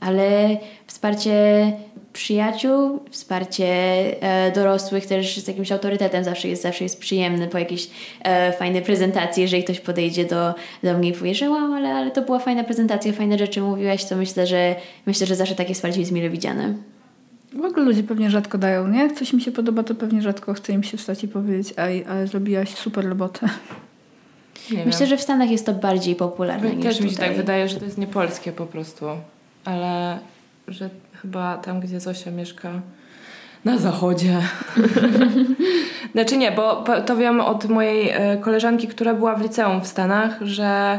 Ale wsparcie przyjaciół, wsparcie dorosłych też z jakimś autorytetem zawsze jest przyjemne po jakiejś fajnej prezentacji, jeżeli ktoś podejdzie do mnie i powie, że wow, ale to była fajna prezentacja, fajne rzeczy mówiłaś, to myślę, że zawsze takie wsparcie jest mile widziane. W ogóle ludzie pewnie rzadko dają, nie? Jak coś mi się podoba, to pewnie rzadko chce im się wstać i powiedzieć, ej, ale zrobiłaś super robotę. Myślę, że w Stanach jest to bardziej popularne niż tutaj. Też mi się tak wydaje, że to jest niepolskie po prostu. Ale że chyba tam, gdzie Zosia mieszka, na zachodzie. Znaczy nie, bo to wiem od mojej koleżanki, która była w liceum w Stanach, że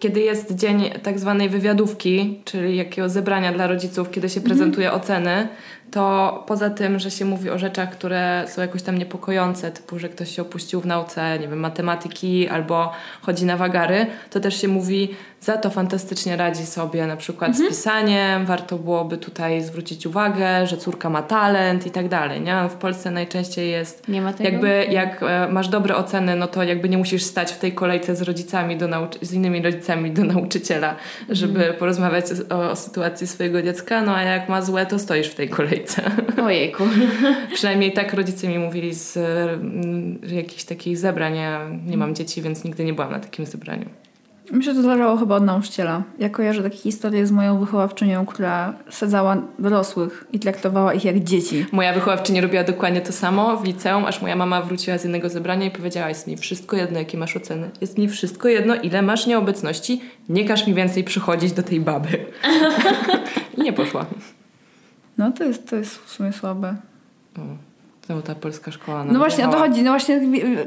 kiedy jest dzień tak zwanej wywiadówki, czyli jakiegoś zebrania dla rodziców, kiedy się prezentuje oceny, to poza tym, że się mówi o rzeczach, które są jakoś tam niepokojące, typu, że ktoś się opuścił w nauce, nie wiem, matematyki albo chodzi na wagary, to też się mówi, za to fantastycznie radzi sobie na przykład z pisaniem, warto byłoby tutaj zwrócić uwagę, że córka ma talent i tak dalej, nie? W Polsce najczęściej jest jakby jak masz dobre oceny, no to jakby nie musisz stać w tej kolejce z rodzicami z innymi rodzicami do nauczyciela, żeby porozmawiać o sytuacji swojego dziecka, no a jak ma złe, to stoisz w tej kolejce. Ojejku. Przynajmniej tak rodzice mi mówili z jakichś takich zebrań. Ja nie mam dzieci, więc nigdy nie byłam na takim zebraniu. Myślę, że to zależało chyba od nauczyciela. Ja kojarzę takie historie z moją wychowawczynią, która sadzała dorosłych i traktowała ich jak dzieci. Moja wychowawczyni robiła dokładnie to samo w liceum, aż moja mama wróciła z jednego zebrania i powiedziała, jest mi wszystko jedno, jakie masz oceny. Jest mi wszystko jedno, ile masz nieobecności. Nie każ mi więcej przychodzić do tej baby. I nie poszła. No to jest w sumie słabe. Znowu ta polska szkoła. No właśnie, o to chodzi. No właśnie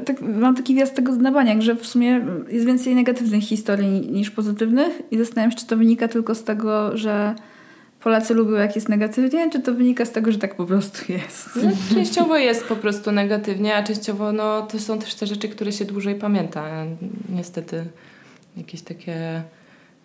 tak, mam taki wjazd tego zdawania, że w sumie jest więcej negatywnych historii niż pozytywnych i zastanawiam się, czy to wynika tylko z tego, że Polacy lubią jak jest negatywnie, czy to wynika z tego, że tak po prostu jest? No, częściowo jest po prostu negatywnie, a częściowo no, to są też te rzeczy, które się dłużej pamięta. Niestety jakieś takie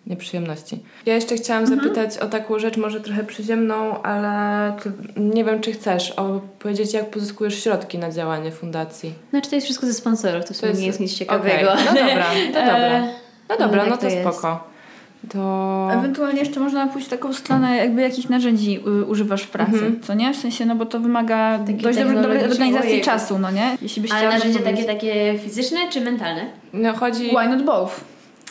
nieprzyjemności. Ja jeszcze chciałam zapytać o taką rzecz, może trochę przyziemną, ale nie wiem, czy chcesz powiedzieć, jak pozyskujesz środki na działanie fundacji. Znaczy to jest wszystko ze sponsorów, to w sumie nie jest nic ciekawego. Okay. No dobra, to spoko. To... Ewentualnie jeszcze można pójść w taką stronę, jakby jakich narzędzi używasz w pracy, co nie? W sensie, no bo to wymaga dość dobrej organizacji czasu, no nie? Jeśli byś chciała, ale narzędzia takie fizyczne czy mentalne? No chodzi... Why not both?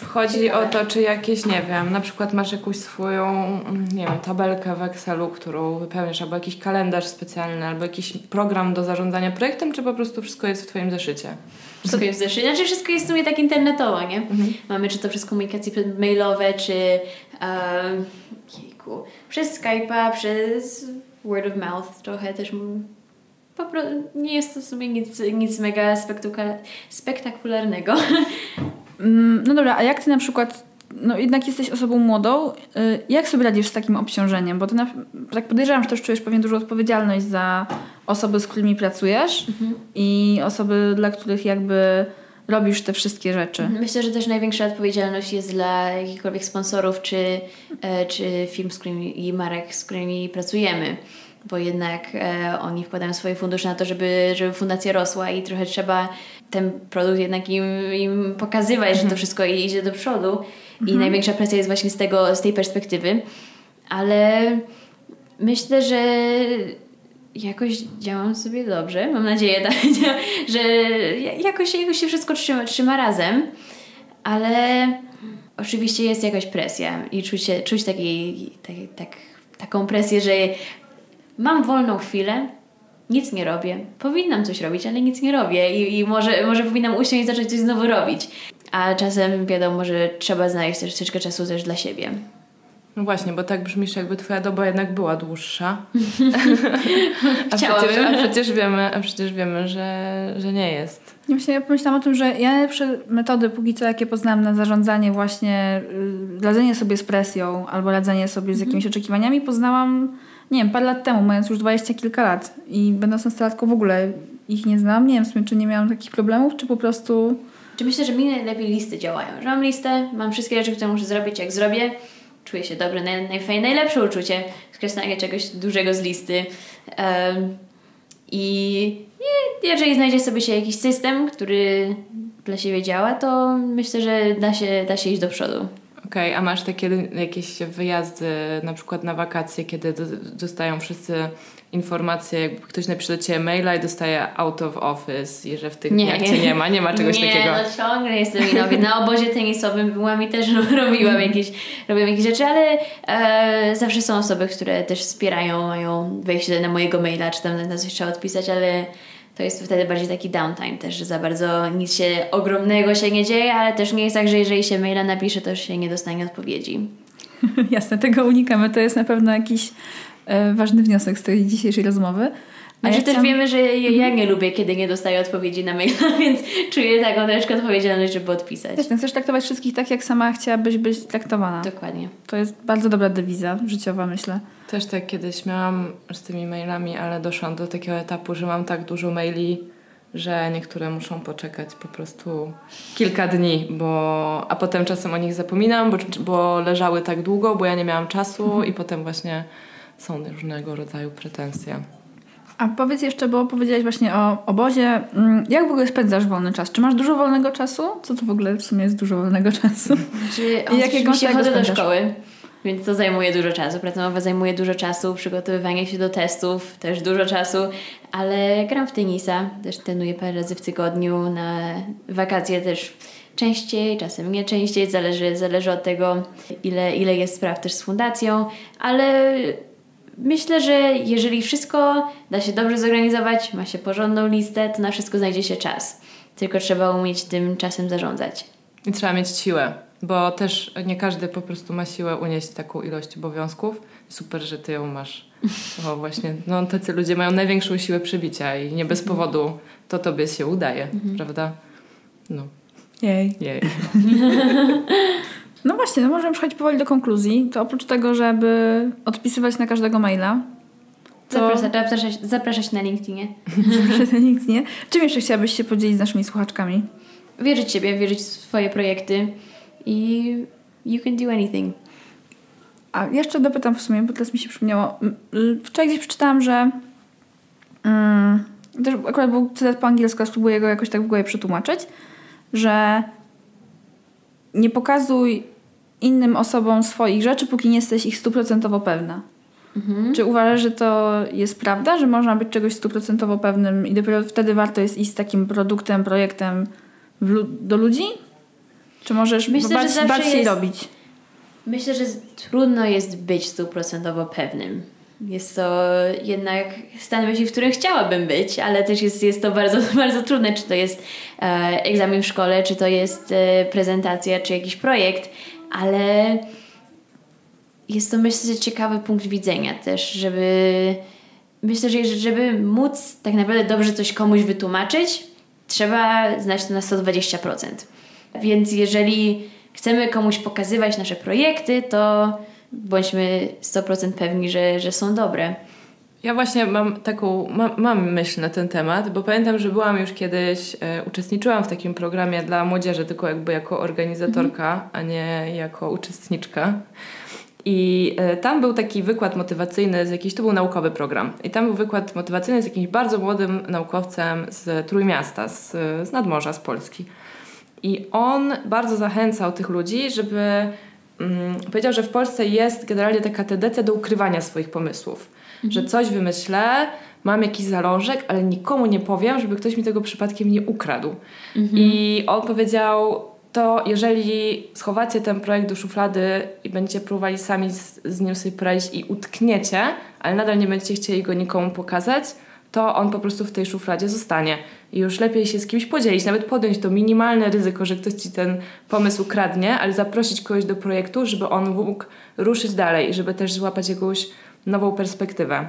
Chodzi o to, czy jakieś, nie wiem, na przykład masz jakąś swoją, nie wiem, tabelkę w Excelu, którą wypełniasz, albo jakiś kalendarz specjalny, albo jakiś program do zarządzania projektem, czy po prostu wszystko jest w twoim zeszycie? Wszystko jest w zeszycie, znaczy wszystko jest w sumie tak internetowo, nie? Mamy czy to przez komunikacje mailowe, czy przez Skype'a, przez word of mouth trochę też... nie jest to w sumie nic mega spektakularnego. No dobra, a jak ty na przykład, no jednak jesteś osobą młodą, jak sobie radzisz z takim obciążeniem? Bo ty tak podejrzewam, że też czujesz pewnie dużą odpowiedzialność za osoby, z którymi pracujesz i osoby, dla których jakby robisz te wszystkie rzeczy. Myślę, że też największa odpowiedzialność jest dla jakichkolwiek sponsorów czy firm i marek, z którymi pracujemy. Bo jednak oni wkładają swoje fundusze na to, żeby fundacja rosła i trochę trzeba ten produkt jednak im pokazywać, że to wszystko idzie do przodu i największa presja jest właśnie z tej perspektywy, ale myślę, że jakoś działam sobie dobrze, mam nadzieję, że jakoś się wszystko trzyma razem, ale oczywiście jest jakaś presja i czuć taką presję, że mam wolną chwilę, nic nie robię. Powinnam coś robić, ale nic nie robię i może powinnam usiąść i zacząć coś znowu robić. A czasem wiadomo, że trzeba znaleźć też troszeczkę czasu też dla siebie. No właśnie, bo tak brzmisz, jakby twoja doba jednak była dłuższa. a przecież wiemy, że nie jest. Właśnie ja pomyślałam o tym, że ja najlepsze metody póki co, jakie poznałam na zarządzanie właśnie, radzenie sobie z presją albo radzenie sobie z jakimiś oczekiwaniami poznałam, nie wiem, parę lat temu, mając już 20 kilka lat i będąc nastolatką w ogóle ich nie znałam, nie wiem w sumie, czy nie miałam takich problemów, czy po prostu... Czy myślę, że mi najlepiej listy działają, że mam listę, mam wszystkie rzeczy, które muszę zrobić, jak zrobię, czuję się dobrze, najlepsze uczucie skreślania czegoś dużego z listy. I jeżeli znajdzie sobie się jakiś system, który dla siebie działa, to myślę, że da się iść do przodu. Okej, a masz takie jakieś wyjazdy, na przykład na wakacje, kiedy dostają wszyscy informacje, jakby ktoś napisze do Ciebie maila i dostaje out of office i że w tych dniach Cię nie ma czegoś takiego. Nie, no ciągle jestem innowy. Na obozie tenisowym byłam i też robiłam jakieś rzeczy, ale zawsze są osoby, które też wspierają, mają wejście na mojego maila, czy tam na coś trzeba odpisać, ale to jest wtedy bardziej taki downtime też, że za bardzo nic się ogromnego się nie dzieje, ale też nie jest tak, że jeżeli się maila napisze, to już się nie dostanie odpowiedzi. Jasne, tego unikamy. To jest na pewno jakiś ważny wniosek z tej dzisiejszej rozmowy. Też wiemy, że ja nie lubię, kiedy nie dostaję odpowiedzi na maila, więc czuję taką troszkę odpowiedzialność, żeby odpisać. Jasne, chcesz traktować wszystkich tak, jak sama chciałabyś być traktowana. Dokładnie. To jest bardzo dobra dewiza życiowa, myślę. Też tak kiedyś miałam z tymi mailami, ale doszłam do takiego etapu, że mam tak dużo maili, że niektóre muszą poczekać po prostu kilka dni, a potem czasem o nich zapominam, bo leżały tak długo, bo ja nie miałam czasu i potem właśnie są różnego rodzaju pretensje. A powiedz jeszcze, bo powiedziałaś właśnie o obozie. Jak w ogóle spędzasz wolny czas? Czy masz dużo wolnego czasu? Co to w ogóle w sumie jest dużo wolnego czasu? Chodzę do szkoły, więc to zajmuje dużo czasu. Praca nowa zajmuje dużo czasu, przygotowywanie się do testów też dużo czasu, ale gram w tenisa, też trenuję parę razy w tygodniu, na wakacje też częściej, czasem nie częściej, zależy od tego, ile jest spraw też z fundacją, ale myślę, że jeżeli wszystko da się dobrze zorganizować, ma się porządną listę, to na wszystko znajdzie się czas. Tylko trzeba umieć tym czasem zarządzać. I trzeba mieć siłę, bo też nie każdy po prostu ma siłę unieść taką ilość obowiązków. Super, że ty ją masz. Bo właśnie tacy ludzie mają największą siłę przybicia i nie bez powodu to tobie się udaje, prawda? No. Jej. No właśnie, możemy przejść powoli do konkluzji. To oprócz tego, żeby odpisywać na każdego maila, to zapraszać na LinkedInie. Czym jeszcze chciałabyś się podzielić z naszymi słuchaczkami? Wierzyć w siebie, wierzyć w swoje projekty i you can do anything. A jeszcze dopytam w sumie, bo teraz mi się przypomniało. Wczoraj gdzieś przeczytałam, że też akurat był cytat po angielsku, spróbuję go jakoś tak w głowie przetłumaczyć, że nie pokazuj innym osobom swoich rzeczy, póki nie jesteś ich 100% pewna. Mhm. Czy uważasz, że to jest prawda, że można być czegoś 100% pewnym i dopiero wtedy warto jest iść z takim produktem, projektem do ludzi? Czy możesz bardziej robić? Myślę, że trudno jest być 100% pewnym. Jest to jednak stan myśli, w którym chciałabym być, ale też jest to bardzo, bardzo trudne, czy to jest egzamin w szkole, czy to jest prezentacja, czy jakiś projekt, ale jest to, myślę, ciekawy punkt widzenia też, żeby móc tak naprawdę dobrze coś komuś wytłumaczyć, trzeba znać to na 120%. Więc jeżeli chcemy komuś pokazywać nasze projekty, to bądźmy 100% pewni, że są dobre. Ja właśnie mam myśl na ten temat, bo pamiętam, że byłam już kiedyś, uczestniczyłam w takim programie dla młodzieży, tylko jakby jako organizatorka, a nie jako uczestniczka. I tam był taki wykład motywacyjny to był naukowy program. I tam był wykład motywacyjny z jakimś bardzo młodym naukowcem z Trójmiasta, z nadmorza, z Polski. I on bardzo zachęcał tych ludzi, żeby powiedział, że w Polsce jest generalnie taka tendencja do ukrywania swoich pomysłów. Że coś wymyślę, mam jakiś zalążek, ale nikomu nie powiem, żeby ktoś mi tego przypadkiem nie ukradł. I on powiedział, to jeżeli schowacie ten projekt do szuflady i będziecie próbowali sami z nim sobie poradzić i utkniecie, ale nadal nie będziecie chcieli go nikomu pokazać, to on po prostu w tej szufladzie zostanie. I już lepiej się z kimś podzielić, nawet podjąć to minimalne ryzyko, że ktoś ci ten pomysł ukradnie, ale zaprosić kogoś do projektu, żeby on mógł ruszyć dalej i żeby też złapać jakąś nową perspektywę.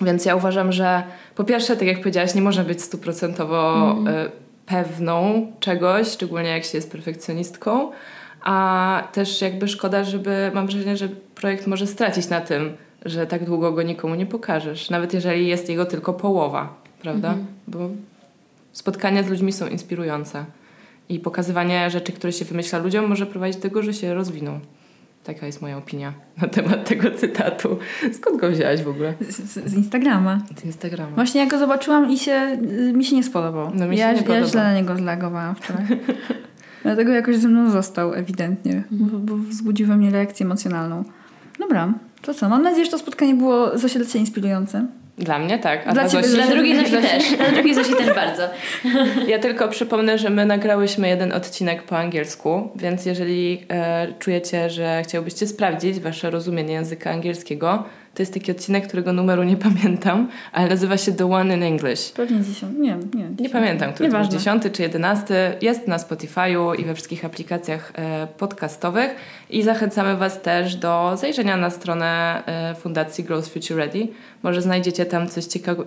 Więc ja uważam, że po pierwsze, tak jak powiedziałaś, nie można być 100% pewną czegoś, szczególnie jak się jest perfekcjonistką, a też jakby szkoda, mam wrażenie, że projekt może stracić na tym, że tak długo go nikomu nie pokażesz, nawet jeżeli jest jego tylko połowa, prawda? Bo spotkania z ludźmi są inspirujące i pokazywanie rzeczy, które się wymyśla ludziom, może prowadzić do tego, że się rozwiną. Taka jest moja opinia na temat tego cytatu. Skąd go wzięłaś w ogóle? Z Instagrama. Z Instagrama. Właśnie ja go zobaczyłam i mi się nie spodobał. No, ja źle na niego zreagowałam wczoraj. Dlatego jakoś ze mną został ewidentnie, bo wzbudził we mnie reakcję emocjonalną. Dobra, to co? Mam nadzieję, że to spotkanie było za siebie inspirujące. Dla mnie tak. A dla drugiej Zosi też. Dla drugiej Zosi też bardzo. Ja tylko przypomnę, że my nagrałyśmy jeden odcinek po angielsku, więc jeżeli czujecie, że chciałbyście sprawdzić wasze rozumienie języka angielskiego, to jest taki odcinek, którego numeru nie pamiętam, ale nazywa się The One in English. Pewnie 10. Nie pamiętam, który to był 10 czy 11. Jest na Spotify'u i we wszystkich aplikacjach podcastowych i zachęcamy was też do zajrzenia na stronę Fundacji Girls Future Ready. Może znajdziecie tam coś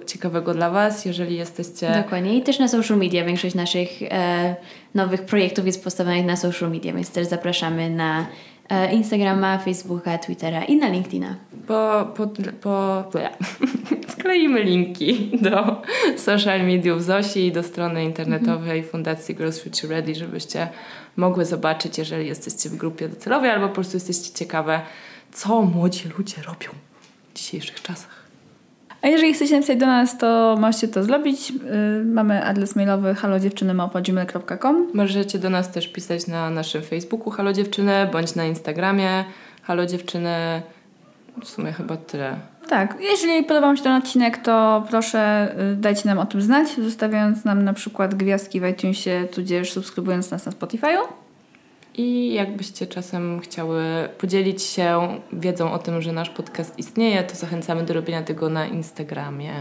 ciekawego dla was, jeżeli jesteście... Dokładnie. I też na social media. Większość naszych nowych projektów jest postawionych na social media, więc też zapraszamy na Instagrama, Facebooka, Twittera i na LinkedIna. Skleimy linki do social mediów Zosi i do strony internetowej Fundacji Girls Future Ready, żebyście mogły zobaczyć, jeżeli jesteście w grupie docelowej albo po prostu jesteście ciekawe, co młodzi ludzie robią w dzisiejszych czasach. A jeżeli chcecie napisać do nas, to możecie to zrobić. Mamy adres mailowy halodziewczyny@gmail.com. Możecie do nas też pisać na naszym Facebooku Halo Dziewczyny, bądź na Instagramie Halo Dziewczyny. W sumie chyba tyle. Tak. Jeżeli podoba wam się ten odcinek, to proszę dajcie nam o tym znać, zostawiając nam na przykład gwiazdki w iTunesie, tudzież subskrybując nas na Spotify'u. I jakbyście czasem chciały podzielić się wiedzą o tym, że nasz podcast istnieje, to zachęcamy do robienia tego na Instagramie.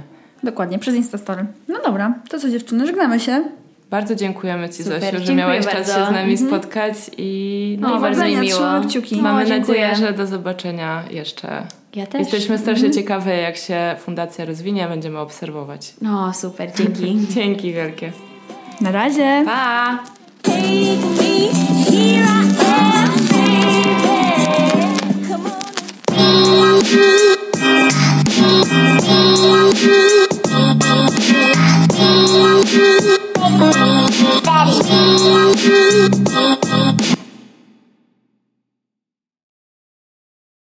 Dokładnie, przez Instastory. No dobra, to co dziewczyny, żegnamy się. Bardzo dziękujemy ci, Zosiu, że miałaś czas się z nami spotkać i bardzo mi miło. Mamy nadzieję, że do zobaczenia jeszcze. Ja też. Jesteśmy strasznie ciekawe, jak się fundacja rozwinie, będziemy obserwować. No super, dzięki. Dzięki wielkie. Na razie. Pa! Daddy.